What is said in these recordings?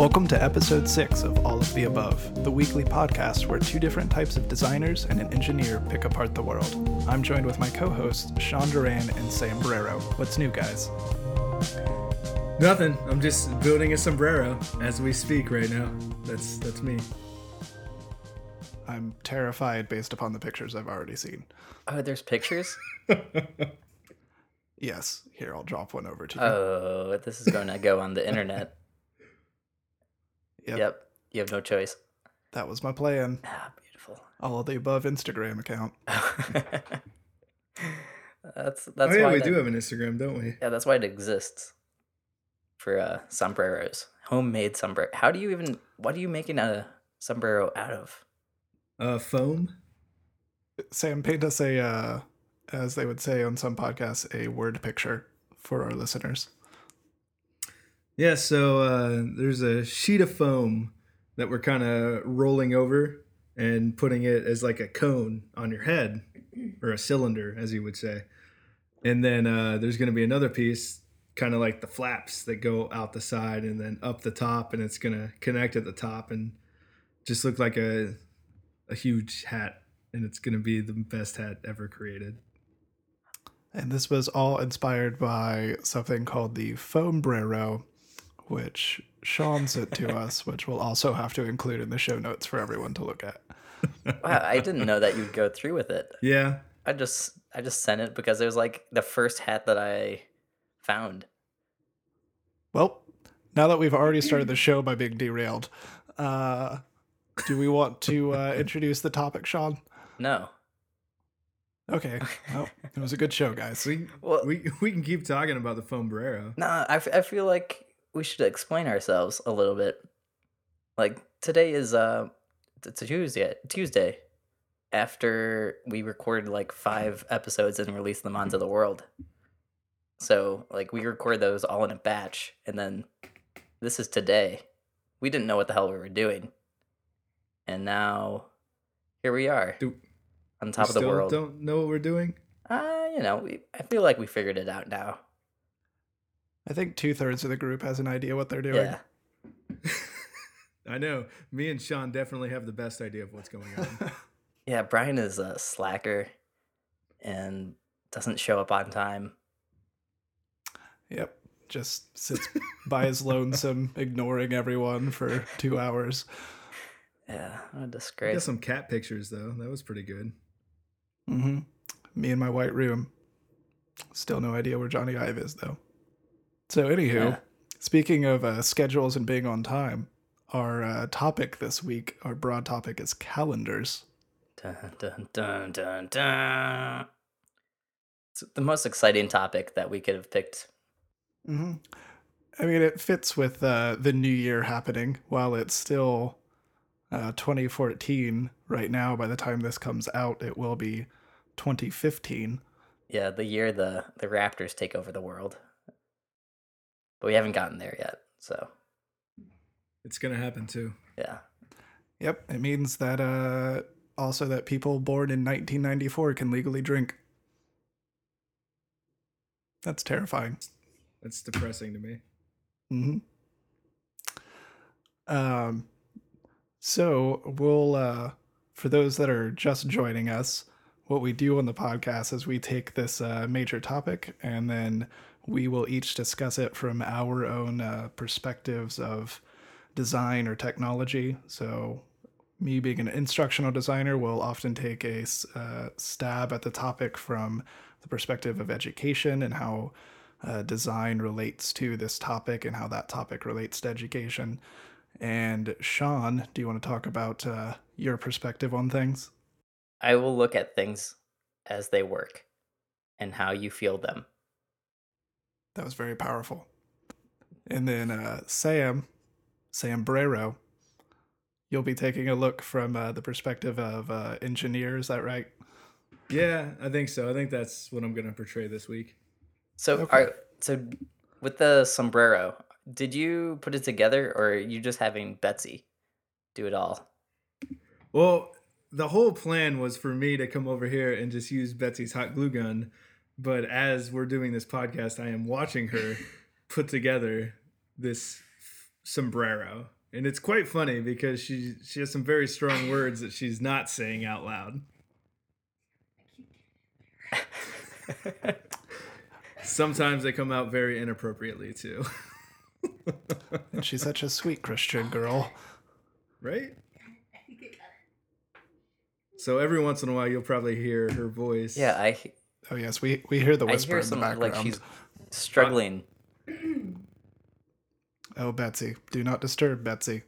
Welcome to episode 6 of All of the Above, the weekly podcast where two different types of designers and an engineer pick apart the world. I'm joined with my co-hosts, Sean Duran and Sam Brero. What's new, guys? Nothing. I'm just building a sombrero as we speak right now. That's me. I'm terrified based upon the pictures I've already seen. Oh, there's pictures? Yes. Here, I'll drop one over to you. Oh, this is going to go on the internet. Yep. You have no choice. That was my plan. Ah, beautiful. All of the Above Instagram account. that's why we do have an Instagram, don't we? Yeah, that's why it exists. For sombreros, homemade sombrero. How do you even? What are you making a sombrero out of? Foam. Sam, paint us a, as they would say on some podcasts, a word picture for our listeners. Yeah, so there's a sheet of foam that we're kind of rolling over and putting it as like a cone on your head, or a cylinder, as you would say. And then there's going to be another piece, kind of like the flaps that go out the side and then up the top, and it's going to connect at the top and just look like a huge hat. And it's going to be the best hat ever created. And this was all inspired by something called the Foambrero, which Sean sent to us, which we'll also have to include in the show notes for everyone to look at. Wow, I didn't know that you'd go through with it. Yeah. I just sent it because it was like the first hat that I found. Well, now that we've already started the show by being derailed, do we want to introduce the topic, Sean? No. Okay. Well, it was a good show, guys. We can keep talking about the Foambrero. Nah, I feel like we should explain ourselves a little bit. Like, today is it's a Tuesday after we recorded like 5 episodes and released them onto the world. So like we record those all in a batch, and then this is today. We didn't know what the hell we were doing, and now here we are on top of the world. Don't know what we're doing. I feel like we figured it out now. I think 2/3 of the group has an idea what they're doing. Yeah. I know. Me and Sean definitely have the best idea of what's going on. Yeah, Brian is a slacker and doesn't show up on time. Yep. Just sits by his lonesome, ignoring everyone for 2 hours. Yeah, what a disgrace. Got some cat pictures, though. That was pretty good. Mm-hmm. Me in my white room. Still no idea where Johnny Ive is, though. So, anywho, yeah. Speaking of schedules and being on time, our topic this week, our broad topic, is calendars. Dun, dun, dun, dun, dun. It's the most exciting topic that we could have picked. Mm-hmm. I mean, it fits with the new year happening. While it's still 2014 right now, by the time this comes out, it will be 2015. Yeah, the year the Raptors take over the world. But we haven't gotten there yet, so. It's going to happen, too. Yeah. Yep, it means that also that people born in 1994 can legally drink. That's terrifying. That's depressing to me. Mm-hmm. So we'll, for those that are just joining us, what we do on the podcast is we take this major topic, and then we will each discuss it from our own perspectives of design or technology. So me being an instructional designer will often take a stab at the topic from the perspective of education and how design relates to this topic and how that topic relates to education. And Sean, do you want to talk about your perspective on things? I will look at things as they work and how you feel them. That was very powerful. And then Sam Brero, you'll be taking a look from the perspective of engineer, is that right? Yeah, I think so. I think that's what I'm going to portray this week. So, okay. So with the sombrero, did you put it together, or are you just having Betsy do it all? Well, the whole plan was for me to come over here and just use Betsy's hot glue gun. But as we're doing this podcast, I am watching her put together this sombrero. And it's quite funny because she has some very strong words that she's not saying out loud. Sometimes they come out very inappropriately, too. And she's such a sweet Christian girl. Right? So every once in a while, you'll probably hear her voice. Yeah, oh, yes, we hear the whisper in the background. Like she's struggling. Oh, Betsy. Do not disturb, Betsy.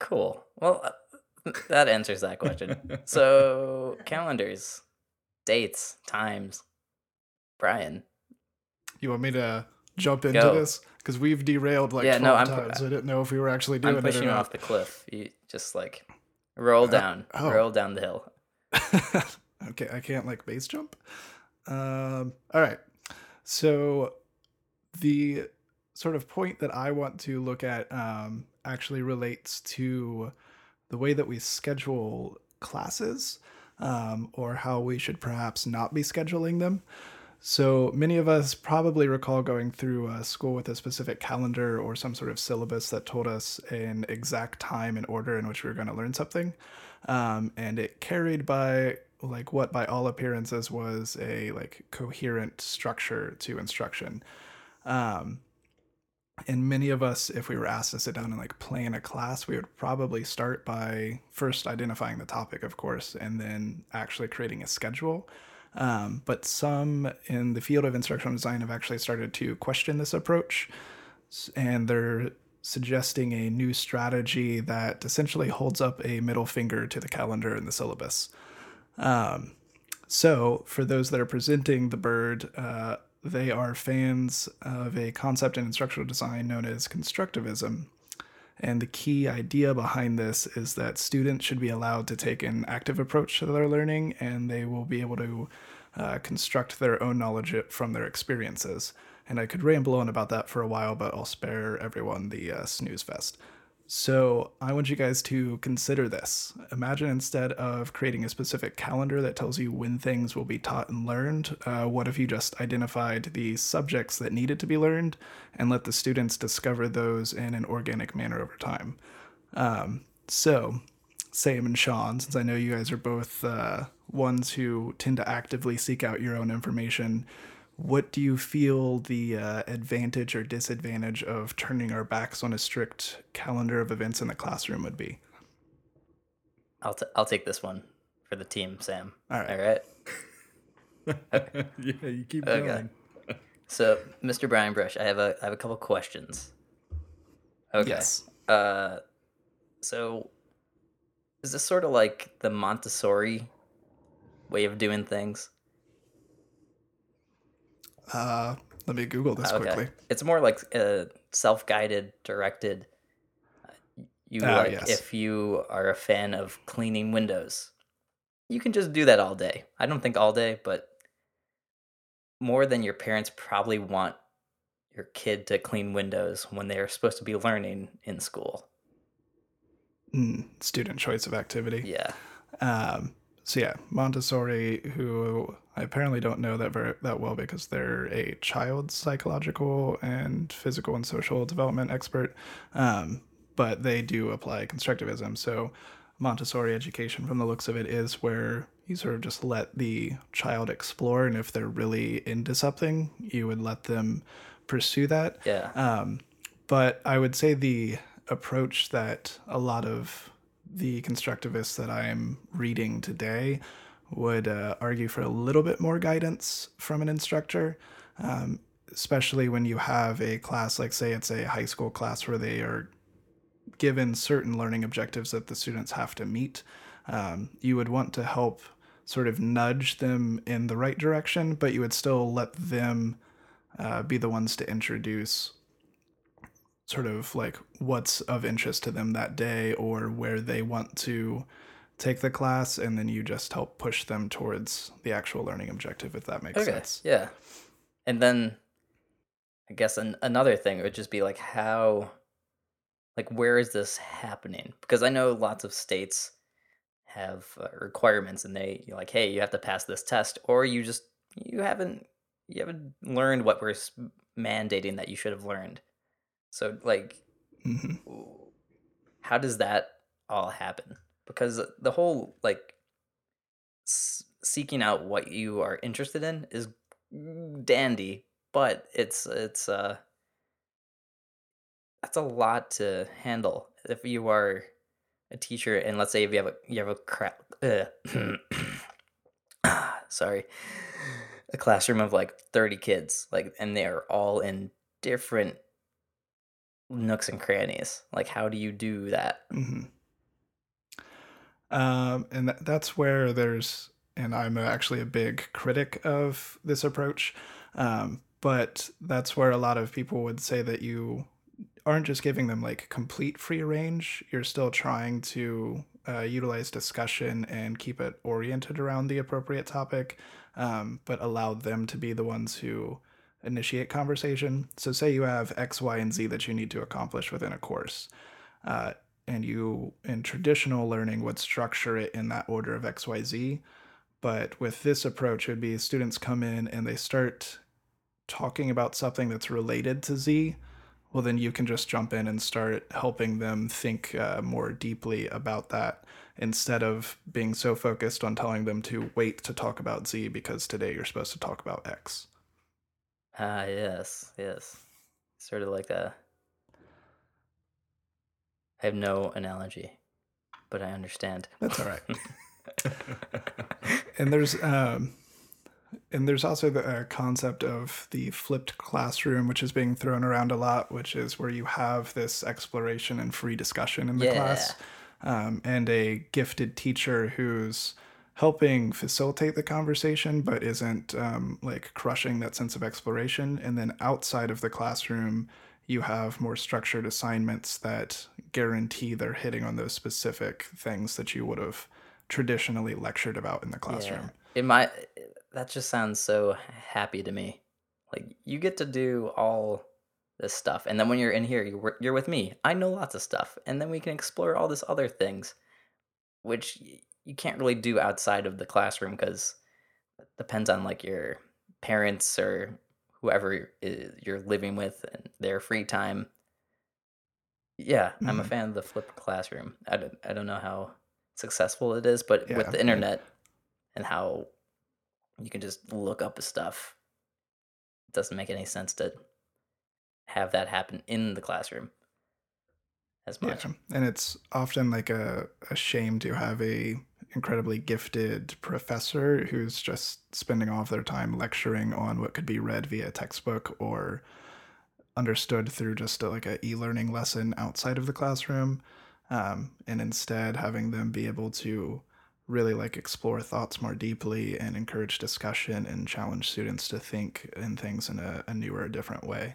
Cool. Well, that answers that question. So, calendars, dates, times. Brian. You want me to jump into this? Because we've derailed like 12 times. I didn't know if we were actually doing it or not. I'm pushing you off the cliff. You just like roll down. Roll down the hill. Okay, I can't like base jump. All right. So the sort of point that I want to look at actually relates to the way that we schedule classes or how we should perhaps not be scheduling them. So many of us probably recall going through school with a specific calendar or some sort of syllabus that told us an exact time and order in which we were going to learn something. And it carried by like what by all appearances was a like coherent structure to instruction. And many of us, if we were asked to sit down and like plan a class, we would probably start by first identifying the topic, of course, and then actually creating a schedule. But some in the field of instructional design have actually started to question this approach, and they're suggesting a new strategy that essentially holds up a middle finger to the calendar and the syllabus. So for those that are presenting the bird, they are fans of a concept in instructional design known as constructivism. And the key idea behind this is that students should be allowed to take an active approach to their learning, and they will be able to construct their own knowledge from their experiences. And I could ramble on about that for a while, but I'll spare everyone the snooze fest. So I want you guys to consider this. Imagine instead of creating a specific calendar that tells you when things will be taught and learned, what if you just identified the subjects that needed to be learned and let the students discover those in an organic manner over time? So Sam and Sean, since I know you guys are both ones who tend to actively seek out your own information, what do you feel the advantage or disadvantage of turning our backs on a strict calendar of events in the classroom would be? I'll take this one for the team, Sam. All right. Okay. Yeah, you keep going. So, Mr. Brian Brush, I have a couple questions. Okay. Yes. So is this sort of like the Montessori way of doing things? Let me Google this quickly. It's more like self-guided, directed. If you are a fan of cleaning windows, you can just do that all day. I don't think all day, but more than your parents probably want your kid to clean windows when they're supposed to be learning in school. Student choice of activity. Yeah. So yeah, Montessori, who I apparently don't know that well because they're a child psychological and physical and social development expert, but they do apply constructivism. So Montessori education, from the looks of it, is where you sort of just let the child explore, and if they're really into something, you would let them pursue that. Yeah. But I would say the approach that a lot of the constructivists that I'm reading today would argue for a little bit more guidance from an instructor, especially when you have a class, like say it's a high school class where they are given certain learning objectives that the students have to meet. You would want to help sort of nudge them in the right direction, but you would still let them be the ones to introduce sort of like what's of interest to them that day or where they want to take the class, and then you just help push them towards the actual learning objective, if that makes sense. Yeah. And then I guess another thing would just be like where is this happening? Because I know lots of states have requirements, and you're like, hey, you have to pass this test or you haven't learned what we're mandating that you should have learned. So, like, how does that all happen? Because the whole, like, seeking out what you are interested in is dandy, but it's that's a lot to handle if you are a teacher, and let's say if a classroom of like 30 kids, like, and they are all in different nooks and crannies. Like, how do you do that? Mm-hmm. And that's where there's, and I'm actually a big critic of this approach, but that's where a lot of people would say that you aren't just giving them like complete free range. You're still trying to utilize discussion and keep it oriented around the appropriate topic, but allow them to be the ones who initiate conversation. So say you have X, Y, and Z that you need to accomplish within a course. And you, in traditional learning, would structure it in that order of X, Y, Z. But with this approach, it would be students come in and they start talking about something that's related to Z. Well, then you can just jump in and start helping them think more deeply about that, instead of being so focused on telling them to wait to talk about Z because today you're supposed to talk about X. Yes. Sort of like a... I have no analogy, but I understand. That's all right. And there's also the concept of the flipped classroom, which is being thrown around a lot, which is where you have this exploration and free discussion in the class, and a gifted teacher who's helping facilitate the conversation, but isn't like crushing that sense of exploration. And then outside of the classroom, you have more structured assignments that guarantee they're hitting on those specific things that you would have traditionally lectured about in the classroom. Yeah. That just sounds so happy to me. Like, you get to do all this stuff, and then when you're in here, you're with me. I know lots of stuff, and then we can explore all this other things, which you can't really do outside of the classroom, because it depends on like your parents or whoever you're living with and their free time. Yeah, mm-hmm. I'm a fan of the flipped classroom. I don't know how successful it is, but with the internet and how you can just look up stuff, it doesn't make any sense to have that happen in the classroom as much. Yeah. And it's often like a shame to have a incredibly gifted professor who's just spending all of their time lecturing on what could be read via textbook or understood through just like an e-learning lesson outside of the classroom, and instead having them be able to really like explore thoughts more deeply and encourage discussion and challenge students to think in things in a newer, different way.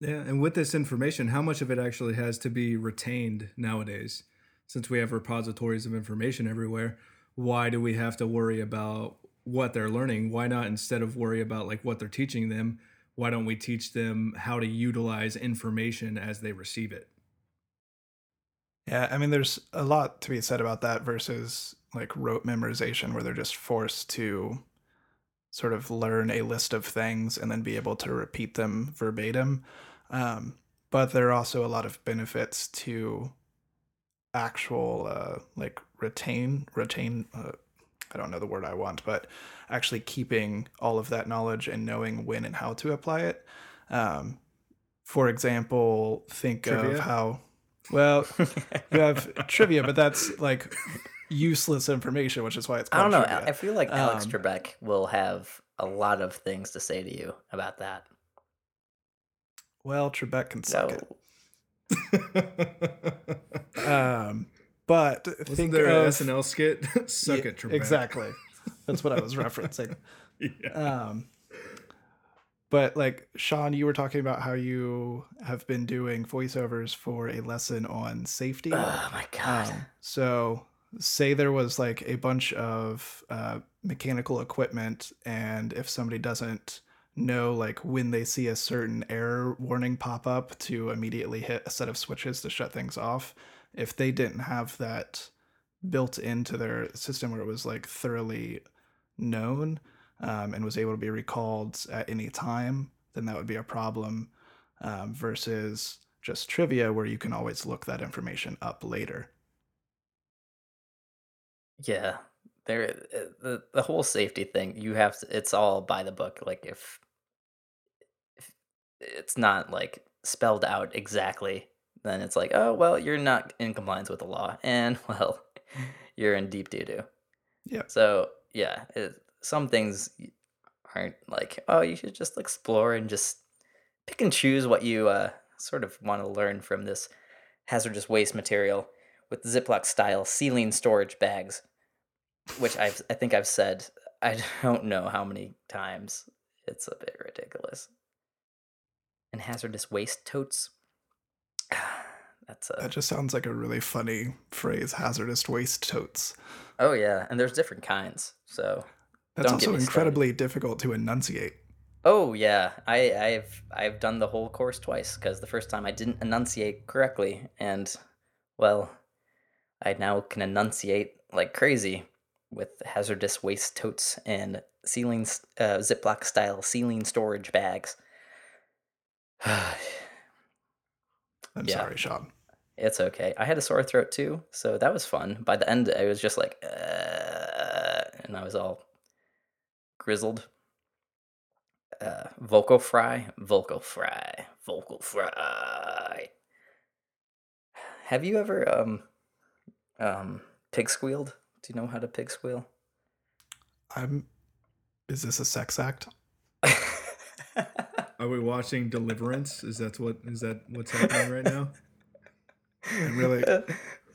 Yeah, and with this information, how much of it actually has to be retained nowadays? Since we have repositories of information everywhere, why do we have to worry about what they're learning? Why not, instead of worry about like what they're teaching them, why don't we teach them how to utilize information as they receive it? Yeah, I mean, there's a lot to be said about that versus like rote memorization, where they're just forced to sort of learn a list of things and then be able to repeat them verbatim. But there are also a lot of benefits to actual like retain. I don't know the word I want, but actually keeping all of that knowledge and knowing when and how to apply it. For example, think trivia. Of how... Well, you have trivia, but that's like useless information, which is why it's called trivia. I feel like Alex Trebek will have a lot of things to say to you about that. Well, Trebek can suck it. But wasn't think there an SNL skit? Suck it, Trebek. Exactly. That's what I was referencing. Yeah. But like, Sean, you were talking about how you have been doing voiceovers for a lesson on safety. Oh my God. So say there was like a bunch of mechanical equipment, and if somebody doesn't know like when they see a certain error warning pop up to immediately hit a set of switches to shut things off, if they didn't have that built into their system where it was like thoroughly known, and was able to be recalled at any time, then that would be a problem. versus just trivia where you can always look that information up later. Yeah, the whole safety thing, you have to, it's all by the book. Like if it's not like spelled out exactly, then it's like, oh, well, you're not in compliance with the law, and well, you're in deep doo-doo. Yeah. So yeah, some things aren't like, oh, you should just explore and just pick and choose what you sort of want to learn from this hazardous waste material with Ziploc style ceiling storage bags, which I think I've said, I don't know how many times. It's a bit ridiculous. And hazardous waste totes. That just sounds like a really funny phrase, hazardous waste totes. Oh, yeah. And there's different kinds. So that's also incredibly difficult to enunciate. Oh, yeah. I've done the whole course twice because the first time I didn't enunciate correctly. And, well, I now can enunciate like crazy with hazardous waste totes and ceiling, Ziploc style ceiling storage bags. Sorry, Sean. It's okay. I had a sore throat too, so that was fun. By the end, I was just like, and I was all grizzled. Vocal fry. Have you ever pig squealed? Do you know how to pig squeal? Is this a sex act? Are we watching Deliverance? Is that what's happening right now? I'm really.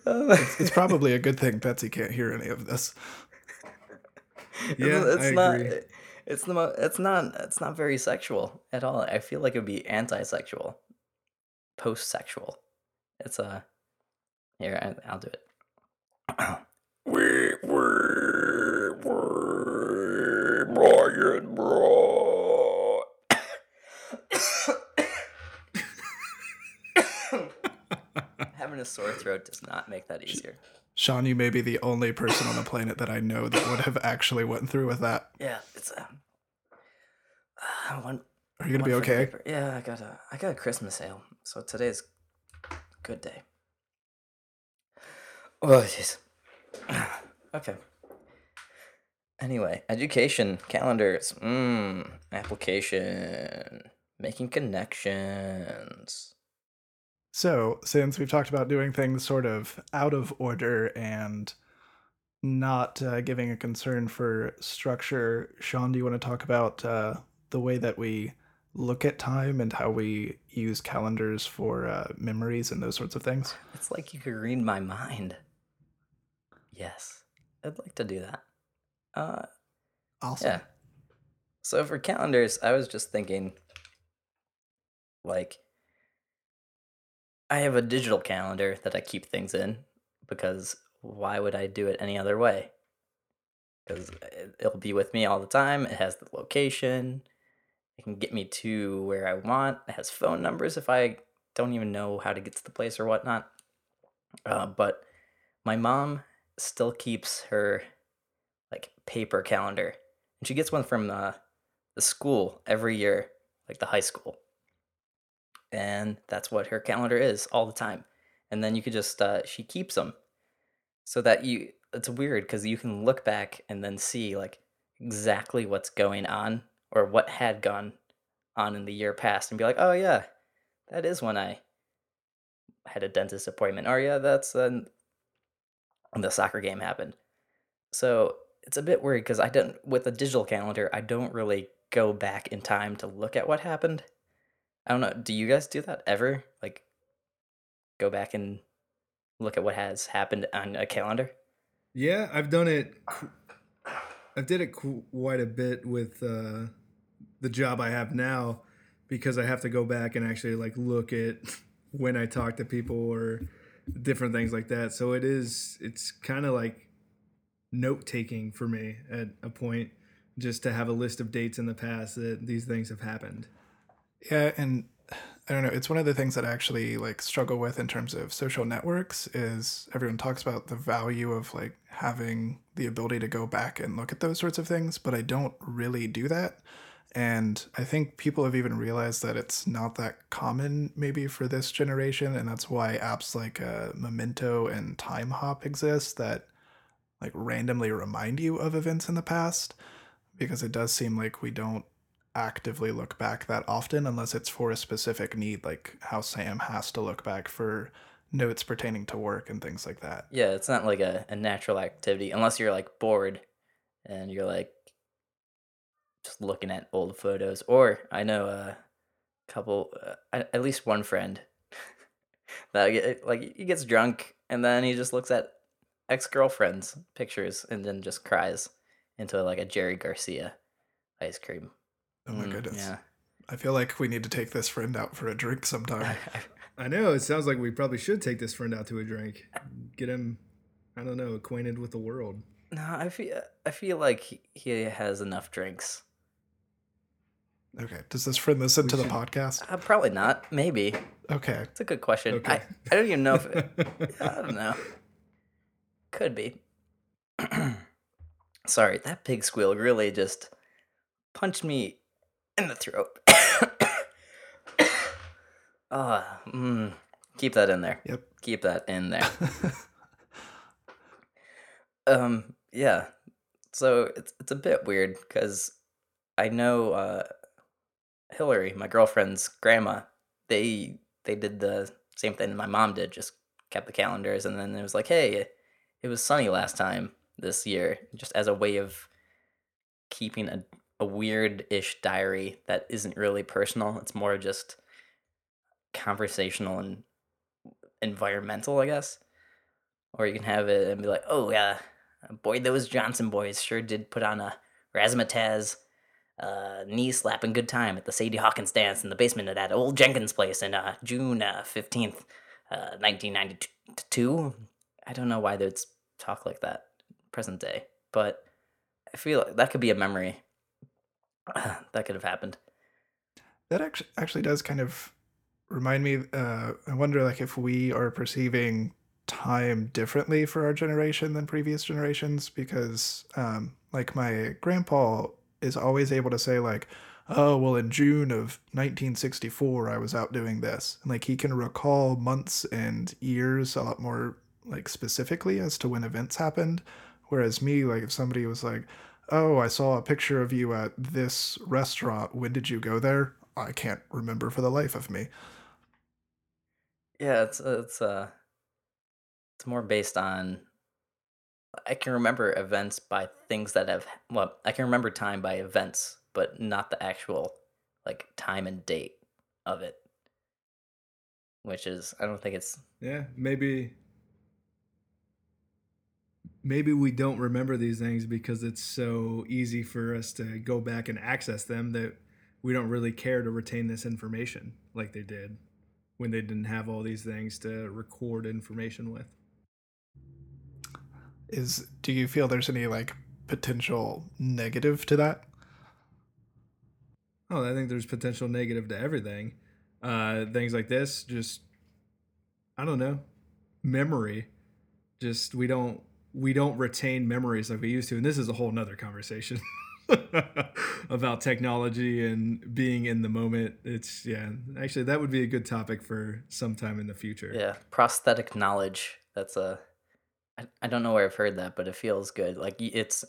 It's probably a good thing Betsy can't hear any of this. Yeah, I agree. It's not very sexual at all. I feel like it would be anti-sexual, post-sexual. It's a. Here, I'll do it. Brian Brush. Having a sore throat does not make that easier. Sean, you may be the only person on the planet that I know that would have actually went through with that. Yeah, it's one. Are you gonna be okay? Paper. Yeah, I got a Christmas ale, so today's a good day. Oh, jeez. Okay. Anyway, education, calendars, application, making connections. So, since we've talked about doing things sort of out of order and not giving a concern for structure, Sean, do you want to talk about the way that we look at time and how we use calendars for memories and those sorts of things? It's like you could read my mind. Yes, I'd like to do that. Awesome. Yeah. So for calendars, I was just thinking, like, I have a digital calendar that I keep things in because why would I do it any other way? Because it'll be with me all the time. It has the location. It can get me to where I want. It has phone numbers if I don't even know how to get to the place or whatnot. But my mom still keeps her like paper calendar, and she gets one from the school every year, like the high school, and that's what her calendar is all the time. And then you could just she keeps them so that you, it's weird because you can look back and then see like exactly what's going on or what had gone on in the year past and be like, oh yeah, that is when I had a dentist appointment, or yeah, that's when the soccer game happened. So it's a bit weird because with a digital calendar, I don't really go back in time to look at what happened. I don't know. Do you guys do that ever? Like, go back and look at what has happened on a calendar? Yeah, I've done it. I did it quite a bit with the job I have now, because I have to go back and actually like look at when I talk to people or different things like that. So it's kind of like note-taking for me at a point, just to have a list of dates in the past that these things have happened. Yeah, and I don't know, it's one of the things that I actually like struggle with in terms of social networks is everyone talks about the value of like having the ability to go back and look at those sorts of things, but I don't really do that. And I think people have even realized that it's not that common maybe for this generation. And that's why apps like Memento and Time Hop exist that like randomly remind you of events in the past, because it does seem like we don't actively look back that often unless it's for a specific need, like how Sam has to look back for notes pertaining to work and things like that. Yeah, it's not like a natural activity unless you're like bored and you're like, just looking at old photos. Or I know a couple, at least one friend that like he gets drunk and then he just looks at ex-girlfriend's pictures and then just cries into like a Jerry Garcia ice cream. Oh my goodness. Yeah. I feel like we need to take this friend out for a drink sometime. I know. It sounds like we probably should take this friend out to a drink. Get him, I don't know, acquainted with the world. No, I feel like he has enough drinks. Okay. Does this friend listen to the podcast? Probably not. Maybe. Okay. It's a good question. Okay. I don't even know if it, I don't know. Could be. Sorry, that pig squeal really just punched me in the throat. Keep that in there. Yep. Keep that in there. Yeah. So it's a bit weird because I know Hillary, my girlfriend's grandma, they did the same thing my mom did, just kept the calendars, and then it was like, hey, it was sunny last time this year, just as a way of keeping a weird-ish diary that isn't really personal. It's more just conversational and environmental, I guess. Or you can have it and be like, oh, yeah, boy, those Johnson boys sure did put on a razzmatazz knee-slapping good time at the Sadie Hawkins dance in the basement of that old Jenkins place in June 15th, 1992. I don't know why they'd talk like that present day, but I feel like that could be a memory that could have happened. That actually does kind of remind me, I wonder like if we are perceiving time differently for our generation than previous generations, because like my grandpa is always able to say like, oh, well, in June of 1964 I was out doing this, and like he can recall months and years a lot more like specifically as to when events happened. Whereas me, like if somebody was like, oh, I saw a picture of you at this restaurant, when did you go there? I can't remember for the life of me. Yeah, it's more based on, I can remember events by things that have, well, I can remember time by events, but not the actual, like, time and date of it. Which is, I don't think it's... Yeah, maybe we don't remember these things because it's so easy for us to go back and access them that we don't really care to retain this information like they did when they didn't have all these things to record information with. Do you feel there's any like potential negative to that? Oh, I think there's potential negative to everything. Things like this, just, I don't know, memory. Just, we don't retain memories like we used to. And this is a whole nother conversation about technology and being in the moment. It's, yeah, actually that would be a good topic for sometime in the future. Yeah. Prosthetic knowledge. That's I don't know where I've heard that, but it feels good. Like it's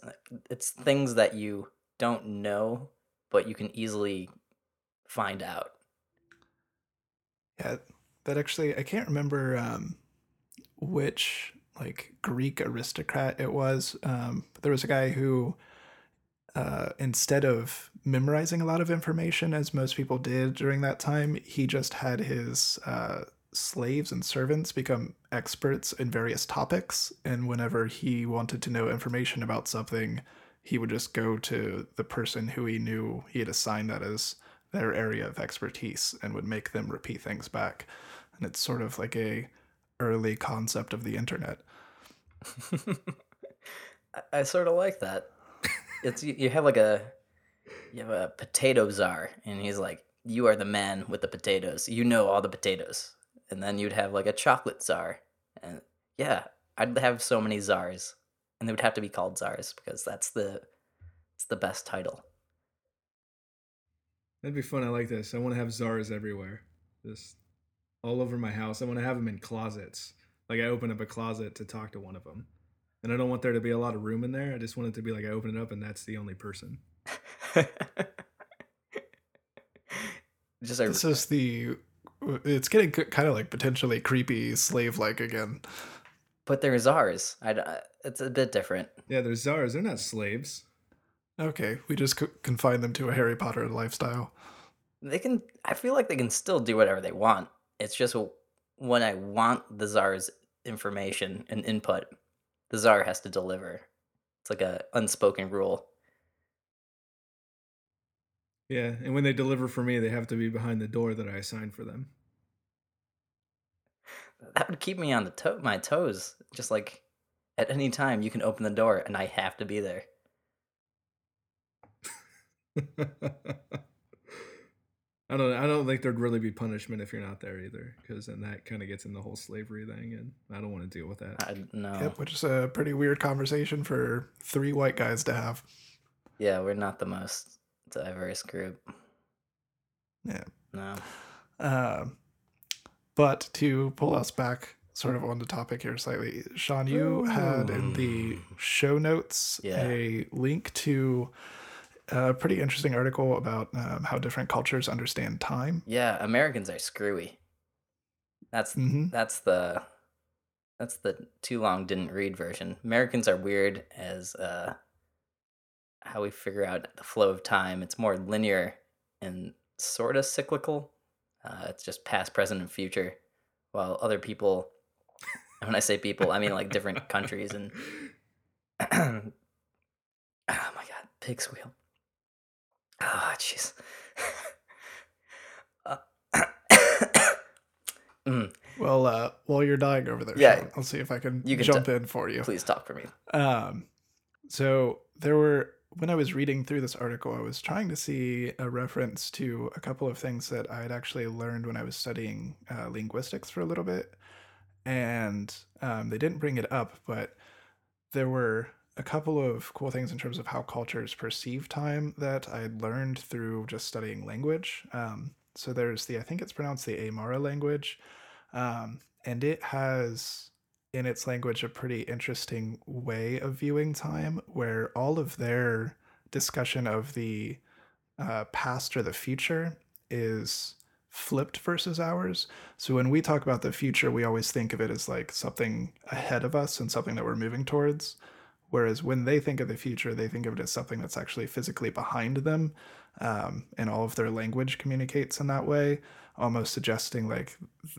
things that you don't know, but you can easily find out. Yeah. That actually, I can't remember which like Greek aristocrat it was. But there was a guy who, instead of memorizing a lot of information, as most people did during that time, he just had his slaves and servants become experts in various topics. And whenever he wanted to know information about something, he would just go to the person who he knew he had assigned that as their area of expertise and would make them repeat things back. And it's sort of like a early concept of the internet. I sort of like that. It's you have a potato czar, and he's like, you are the man with the potatoes. You know all the potatoes. And then you'd have like a chocolate czar, and yeah, I'd have so many czars, and they would have to be called czars because that's the best title. That'd be fun. I like this. I want to have czars everywhere, just all over my house. I want to have them in closets. Like I open up a closet to talk to one of them, and I don't want there to be a lot of room in there. I just want it to be like I open it up and that's the only person. This is the. It's getting kind of like potentially creepy slave-like again. But they're czars. It's a bit different. Yeah, they're czars. They're not slaves. Okay, we just confine them to a Harry Potter lifestyle. They can. I feel like they can still do whatever they want. It's just when I want the czar's information and input, the czar has to deliver. It's like an unspoken rule. Yeah, and when they deliver for me, they have to be behind the door that I assigned for them. That would keep me on my toes. Just like, at any time, you can open the door, and I have to be there. I don't think there'd really be punishment if you're not there either, because then that kind of gets in the whole slavery thing, and I don't want to deal with that. No. Yep, which is a pretty weird conversation for three white guys to have. Yeah, we're not the most diverse group. Yeah. No. But to pull us back sort of on the topic here slightly, Sean, you had in the show notes a link to a pretty interesting article about how different cultures understand time. Yeah, Americans are screwy. That's the too long didn't read version. Americans are weird as how we figure out the flow of time. It's more linear and sort of cyclical. It's just past, present, and future. While other people, when I say people, I mean like different countries and oh my god, pig squeal. Oh jeez. Well, while you're dying over there, yeah, I'll see if I can jump in for you. Please talk for me. So there were. When I was reading through this article, I was trying to see a reference to a couple of things that I had actually learned when I was studying linguistics for a little bit. And they didn't bring it up, but there were a couple of cool things in terms of how cultures perceive time that I had learned through just studying language. So there's I think it's pronounced the Aymara language. And it has in its language a pretty interesting way of viewing time, where all of their discussion of the past or the future is flipped versus ours. So when we talk about the future, we always think of it as like something ahead of us and something that we're moving towards. Whereas when they think of the future, they think of it as something that's actually physically behind them. And all of their language communicates in that way, almost suggesting like,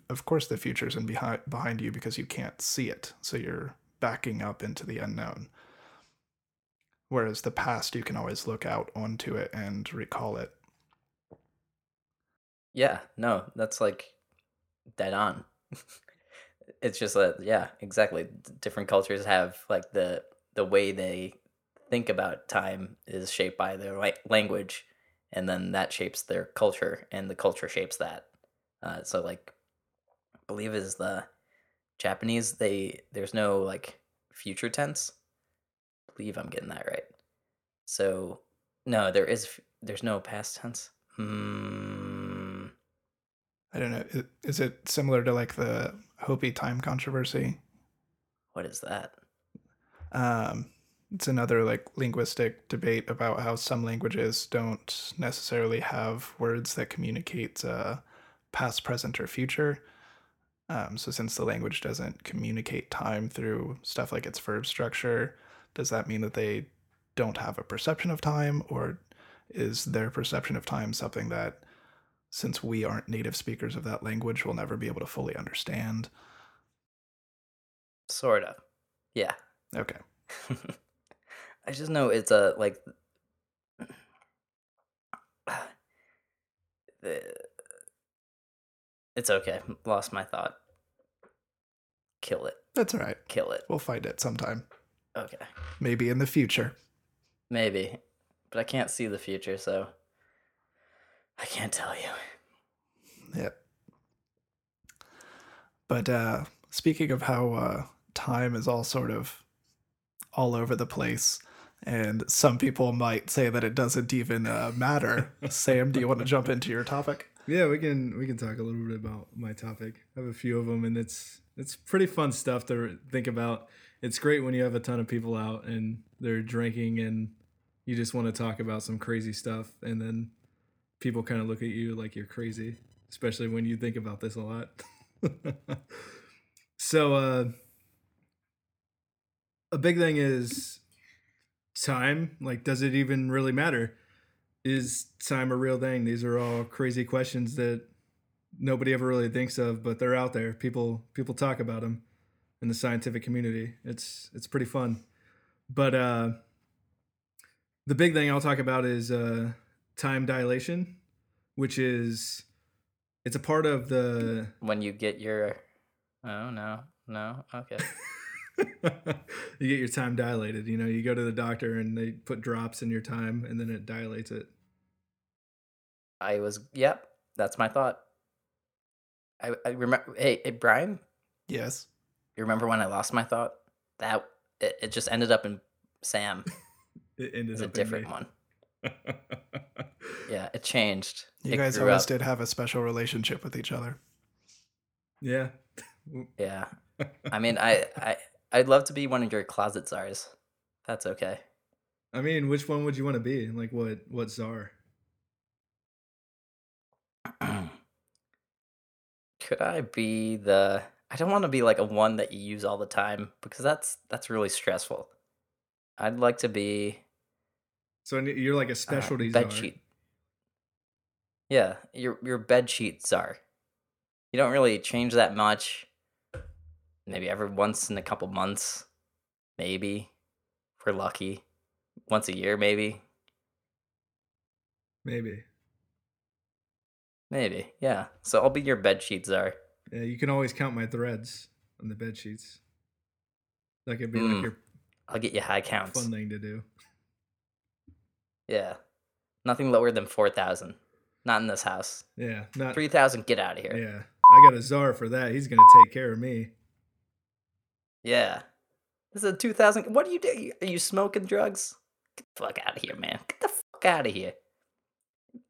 of course the future's in behind you because you can't see it. So you're backing up into the unknown. Whereas the past, you can always look out onto it and recall it. Yeah, no, that's like dead on. It's just that, yeah, exactly. Different cultures have like the way they think about time is shaped by their language. And then that shapes their culture, and the culture shapes that. So, like, I believe is the Japanese, there's no, like, future tense. I believe I'm getting that right. So, no, there's no past tense. I don't know. Is it similar to, like, the Hopi time controversy? What is that? It's another like linguistic debate about how some languages don't necessarily have words that communicate past, present, or future. So since the language doesn't communicate time through stuff like its verb structure, does that mean that they don't have a perception of time? Or is their perception of time something that, since we aren't native speakers of that language, we'll never be able to fully understand? Sort of. Yeah. Okay. I just know it's like it's okay. Lost my thought. Kill it. That's all right. Kill it. We'll find it sometime. Okay. Maybe in the future. Maybe, but I can't see the future, so I can't tell you. Yep. But speaking of how time is all sort of all over the place And some people might say that it doesn't even matter. Sam, do you want to jump into your topic? Yeah, we can talk a little bit about my topic. I have a few of them, and it's pretty fun stuff to think about. It's great when you have a ton of people out and they're drinking and you just want to talk about some crazy stuff, and then people kind of look at you like you're crazy, especially when you think about this a lot. So a big thing is time. Like, does it even really matter? Is time a real thing? These are all crazy questions that nobody ever really thinks of, but they're out there. People talk about them in the scientific community. It's pretty fun. But the big thing I'll talk about is time dilation, which is, it's a part of the... When you get your... Oh, no, okay. You get your time dilated. You know, you go to the doctor and they put drops in your time and then it dilates it. Yep, that's my thought. I remember, hey, Brian? Yes? You remember when I lost my thought? That, it just ended up in Sam. It ended up a different one. Yeah, it changed. You guys always did have a special relationship with each other. Yeah. Yeah. I mean, I'd love to be one of your closet czars. That's okay. I mean, which one would you want to be? Like, what czar? Could I be the... I don't want to be like a one that you use all the time, because that's really stressful. I'd like to be... So you're like a specialty czar. Bedsheet. Yeah, your bedsheet czar. You don't really change that much. Maybe every once in a couple months, maybe, if we're lucky. Once a year, maybe. Maybe, yeah. So I'll be your bedsheet czar. Yeah, you can always count my threads on the bedsheets. That could be like your... I'll get you high counts. Fun thing to do. Yeah. Nothing lower than 4,000. Not in this house. Yeah. Not 3,000, get out of here. Yeah. I got a czar for that. He's going to take care of me. Yeah. This is a 2,000. What do you do? Are you smoking drugs? Get the fuck out of here, man. Get the fuck out of here.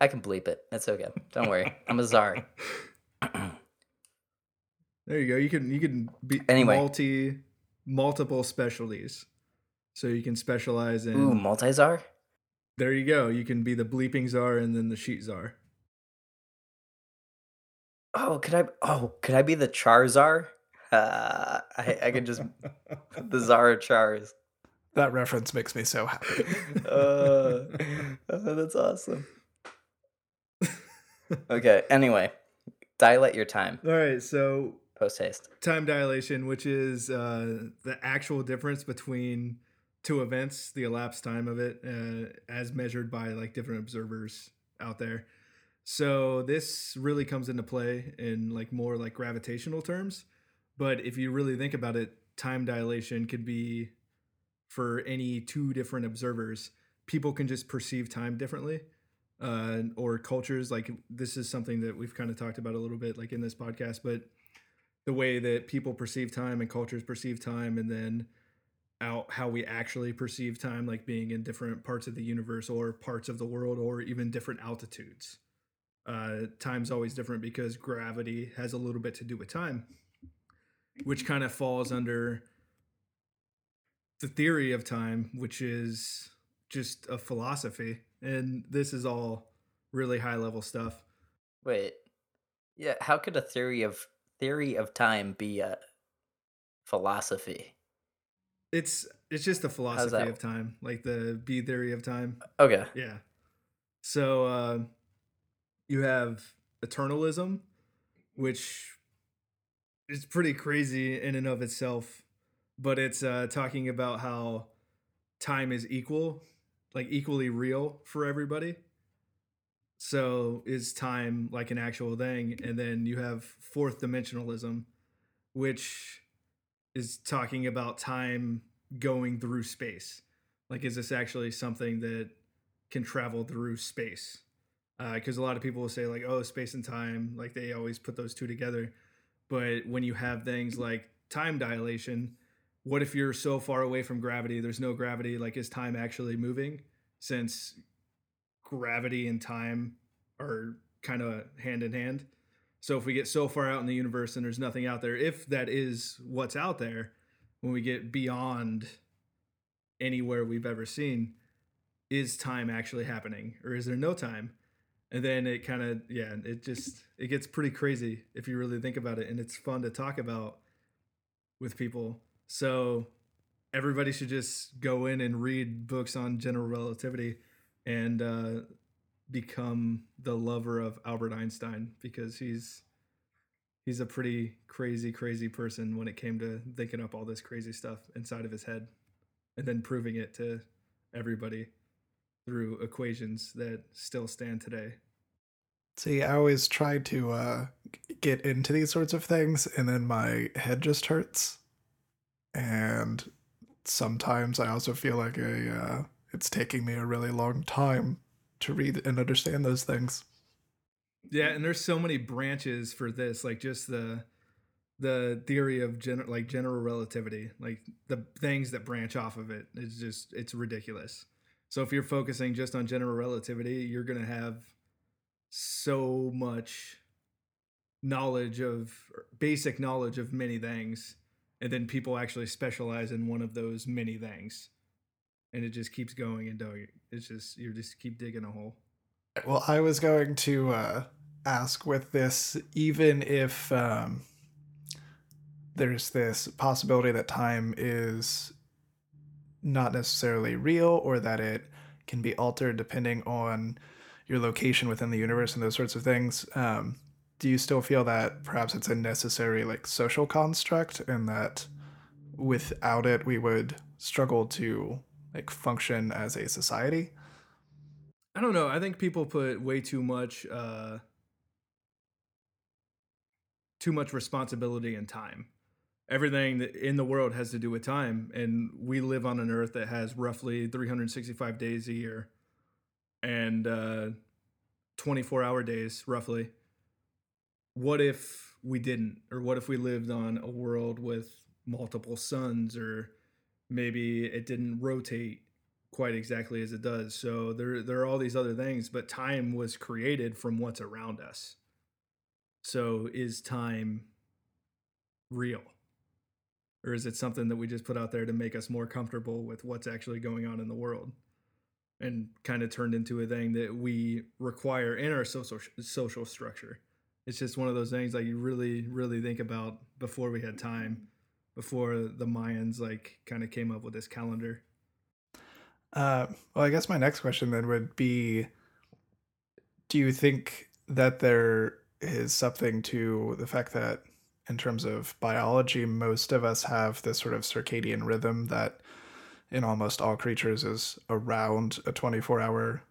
I can bleep it. That's okay. Don't worry. I'm a czar. There you go. You can be multiple specialties. So you can specialize in... Ooh, multi-czar? There you go. You can be the bleeping czar and then the sheet czar. Oh, could I be the char czar? I could just the czar of chars. That reference makes me so happy. That's awesome. Okay. Anyway, dilate your time. All right. So post haste time dilation, which is the actual difference between two events, the elapsed time of it, as measured by like different observers out there. So this really comes into play in like more like gravitational terms. But if you really think about it, time dilation could be for any two different observers. People can just perceive time differently, or cultures. Like, this is something that we've kind of talked about a little bit like in this podcast, but the way that people perceive time and cultures perceive time, and then out how we actually perceive time, like being in different parts of the universe or parts of the world or even different altitudes. Time's always different because gravity has a little bit to do with time, which kind of falls under the theory of time, which is just a philosophy. And this is all really high level stuff. Wait. Yeah, how could a theory of time be a philosophy? It's just the philosophy of time, like the B theory of time. Okay. Yeah. So you have eternalism, which is pretty crazy in and of itself, but it's talking about how time is equal, like equally real for everybody. So is time like an actual thing? And then you have fourth dimensionalism, which is talking about time going through space. Like, is this actually something that can travel through space? Because a lot of people will say like, oh, space and time, like they always put those two together. But when you have things like time dilation, what if you're so far away from gravity, there's no gravity, like is time actually moving, since gravity and time are kind of hand in hand. So if we get so far out in the universe and there's nothing out there, if that is what's out there, when we get beyond anywhere we've ever seen, is time actually happening or is there no time? And then it kind of, yeah, it gets pretty crazy if you really think about it. And it's fun to talk about with people. So everybody should just go in and read books on general relativity and become the lover of Albert Einstein, because he's a pretty crazy person when it came to thinking up all this crazy stuff inside of his head and then proving it to everybody through equations that still stand today. See, I always try to get into these sorts of things and then my head just hurts. And sometimes I also feel like it's taking me a really long time to read and understand those things. Yeah, and there's so many branches for this, like just the theory of general relativity, like the things that branch off of it. It's just, it's ridiculous. So if you're focusing just on general relativity, you're going to have so much knowledge of, basic knowledge of many things. And then people actually specialize in one of those many things. And it just keeps going and going. It's just, you just keep digging a hole. Well, I was going to ask with this, even if there's this possibility that time is not necessarily real, or that it can be altered depending on your location within the universe and those sorts of things, do you still feel that perhaps it's a necessary like social construct, and that without it we would struggle to like function as a society? I don't know. I think people put way too much responsibility in time. Everything in the world has to do with time, and we live on an earth that has roughly 365 days a year and 24-hour days roughly. What if we didn't? Or what if we lived on a world with multiple suns, or maybe it didn't rotate quite exactly as it does? So there are all these other things, but time was created from what's around us. So is time real? Or is it something that we just put out there to make us more comfortable with what's actually going on in the world? And kind of turned into a thing that we require in our social structure. It's just one of those things like you really think about before we had time, before the Mayans like kind of came up with this calendar. Well, I guess my next question then would be, do you think that there is something to the fact that in terms of biology, most of us have this sort of circadian rhythm that in almost all creatures is around a 24-hour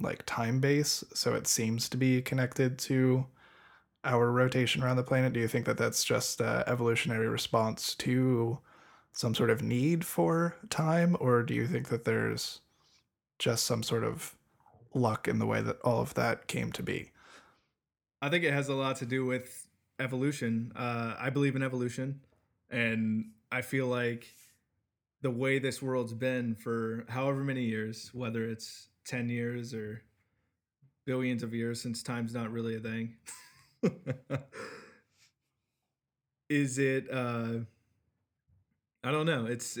like time base, so it seems to be connected to our rotation around the planet? Do you think that that's just an evolutionary response to some sort of need for time, or do you think that there's just some sort of luck in the way that all of that came to be? I think it has a lot to do with evolution. I believe in evolution, and I feel like the way this world's been for however many years, whether it's 10 years or billions of years, since time's not really a thing. Is it, I don't know. It's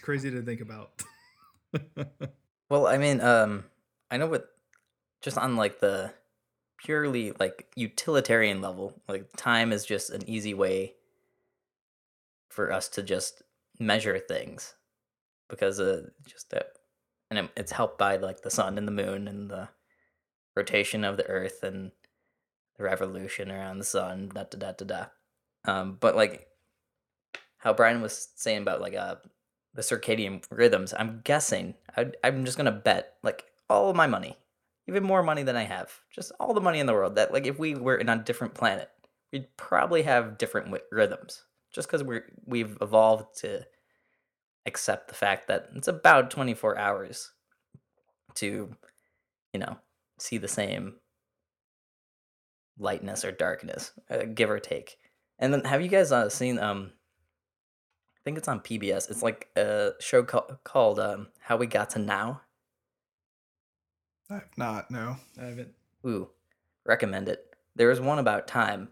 crazy to think about. Well, I mean, I know what, just on like the purely like utilitarian level, like time is just an easy way for us to just measure things, because just that. And it's helped by like the sun and the moon and the rotation of the earth and the revolution around the sun, but like how Brian was saying about like the circadian rhythms, I'm guessing, I'm just gonna bet like all of my money, even more money than I have, just all the money in the world, that like if we were on a different planet, we'd probably have different rhythms, just because we've evolved to accept the fact that it's about 24 hours to, see the same lightness or darkness, give or take. And then have you guys seen, I think it's on PBS. It's like a show called How We Got to Now. I have not, no. I haven't. Ooh, recommend it. There was one about time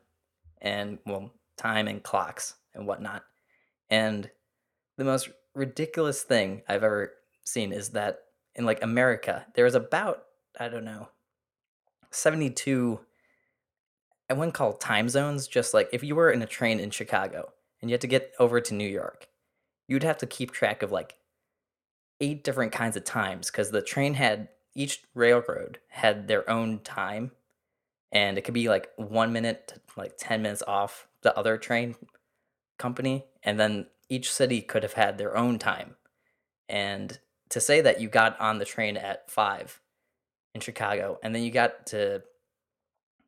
and, well, time and clocks and whatnot. And the most ridiculous thing I've ever seen is that in, like, America, there was about, I don't know, 72, I wouldn't call time zones, just like if you were in a train in Chicago and you had to get over to New York, you'd have to keep track of like 8 different kinds of times because the train had, each railroad had their own time, and it could be like 1 minute to like 10 minutes off the other train company, and then each city could have had their own time. And to say that you got on the train at 5 in Chicago and then you got to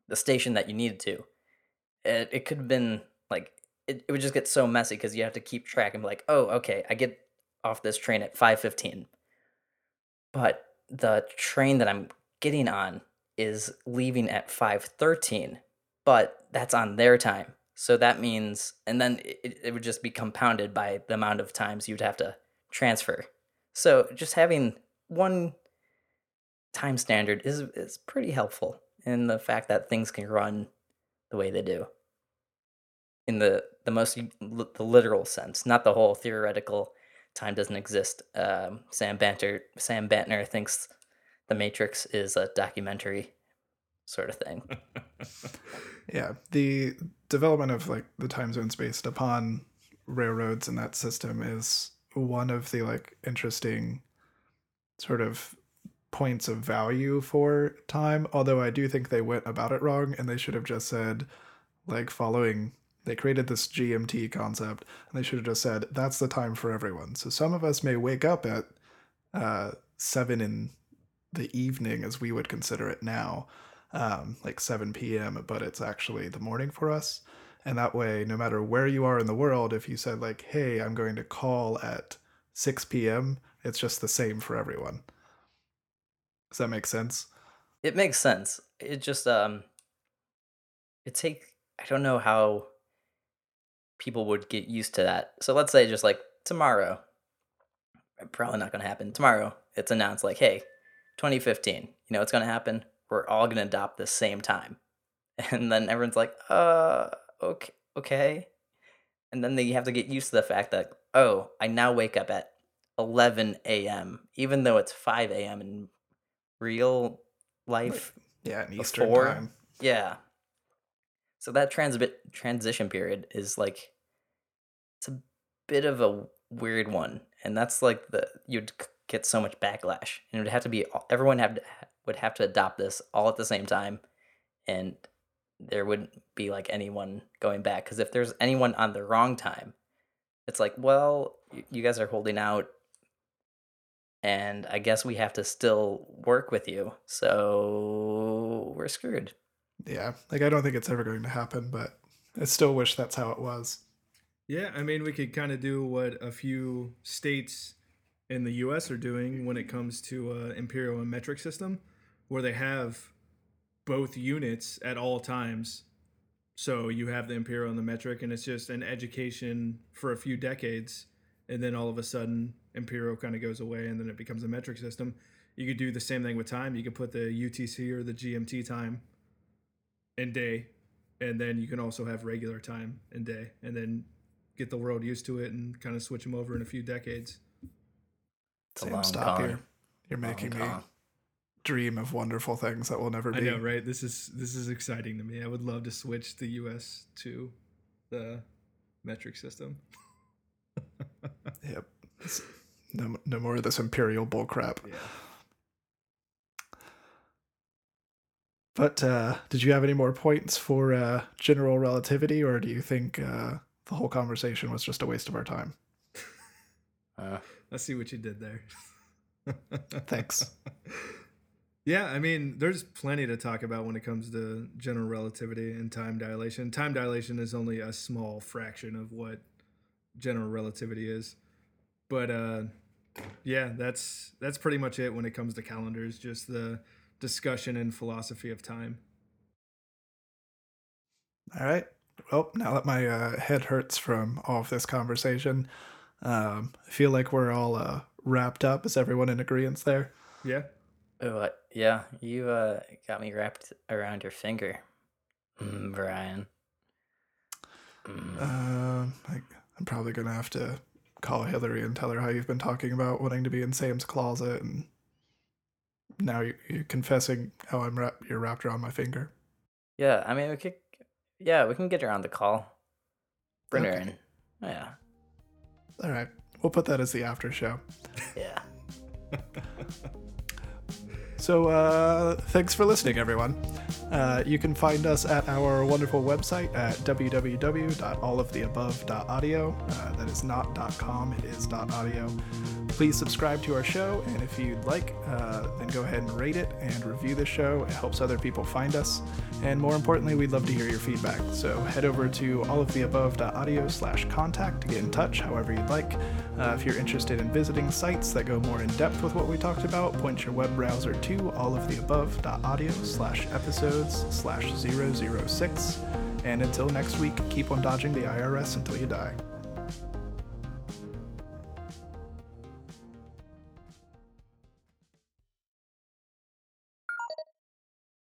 the station that you needed to, it could have been like, it would just get so messy because you have to keep track and be like, oh, okay, I get off this train at 5:15, but the train that I'm getting on is leaving at 5:13, but that's on their time. So that means, and then it would just be compounded by the amount of times you'd have to transfer. So just having one time standard is pretty helpful in the fact that things can run the way they do. In the literal sense, not the whole theoretical time doesn't exist. Sam Bantner thinks The Matrix is a documentary sort of thing. Yeah, the development of like the time zones based upon railroads and that system is one of the like interesting sort of points of value for time, although I do think they went about it wrong and they should have just said, like, following, they created this GMT concept and they should have just said that's the time for everyone. So some of us may wake up at 7 in the evening, as we would consider it now, like 7 p.m., but it's actually the morning for us. And that way, no matter where you are in the world, if you said like, hey, I'm going to call at 6 p.m., it's just the same for everyone. Does that make sense? It makes sense. It just, I don't know how people would get used to that. So let's say just like tomorrow, probably not going to happen. Tomorrow it's announced like, hey, 2015, you know what's going to happen? We're all going to adopt the same time. And then everyone's like, okay. And then you have to get used to the fact that, oh, I now wake up at 11 a.m., even though it's 5 a.m. in real life. Yeah, in Eastern time. Yeah. So that transition period is like, it's a bit of a weird one. And that's like you'd get so much backlash. And it would have to be, everyone would have to adopt this all at the same time. And there wouldn't be like anyone going back. Because if there's anyone on the wrong time, it's like, well, you guys are holding out, and I guess we have to still work with you. So we're screwed. Yeah. Like, I don't think it's ever going to happen, but I still wish that's how it was. Yeah. I mean, we could kind of do what a few states in the U.S. are doing when it comes to imperial and metric system, where they have both units at all times. So you have the imperial and the metric, and it's just an education for a few decades. And then all of a sudden, imperial kind of goes away, and then it becomes a metric system. You could do the same thing with time. You could put the UTC or the GMT time and day, and then you can also have regular time and day, and then get the world used to it and kind of switch them over in a few decades. Sam, stop here. You're making me dream of wonderful things that will never be. I know, right? This is exciting to me. I would love to switch the U.S. to the metric system. Yep. No more of this imperial bullcrap. Yeah. But did you have any more points for general relativity, or do you think the whole conversation was just a waste of our time? I see what you did there. Thanks. Yeah, I mean, there's plenty to talk about when it comes to general relativity and time dilation. Time dilation is only a small fraction of what general relativity is. But yeah, that's pretty much it when it comes to calendars, just the discussion and philosophy of time. All right. well, now that my head hurts from all of this conversation, I feel like we're all wrapped up. Is everyone in agreement there? Yeah. Oh, yeah. You got me wrapped around your finger, Brian. I'm probably going to have to call Hillary and tell her how you've been talking about wanting to be in Sam's closet, and now you're confessing how you're wrapped around my finger. Yeah, I mean, we can get her on the call. Bring her in. Oh, yeah. All right. We'll put that as the after show. Yeah. So thanks for listening, everyone. You can find us at our wonderful website at www.alloftheabove.audio. That is not .com, it is .audio. Please subscribe to our show, and if you'd like, then go ahead and rate it and review the show. It helps other people find us. And more importantly, we'd love to hear your feedback. So head over to alloftheabove.audio/contact to get in touch however you'd like. If you're interested in visiting sites that go more in depth with what we talked about, point your web browser to alloftheabove.audio/episodes/006. And until next week, keep on dodging the IRS until you die.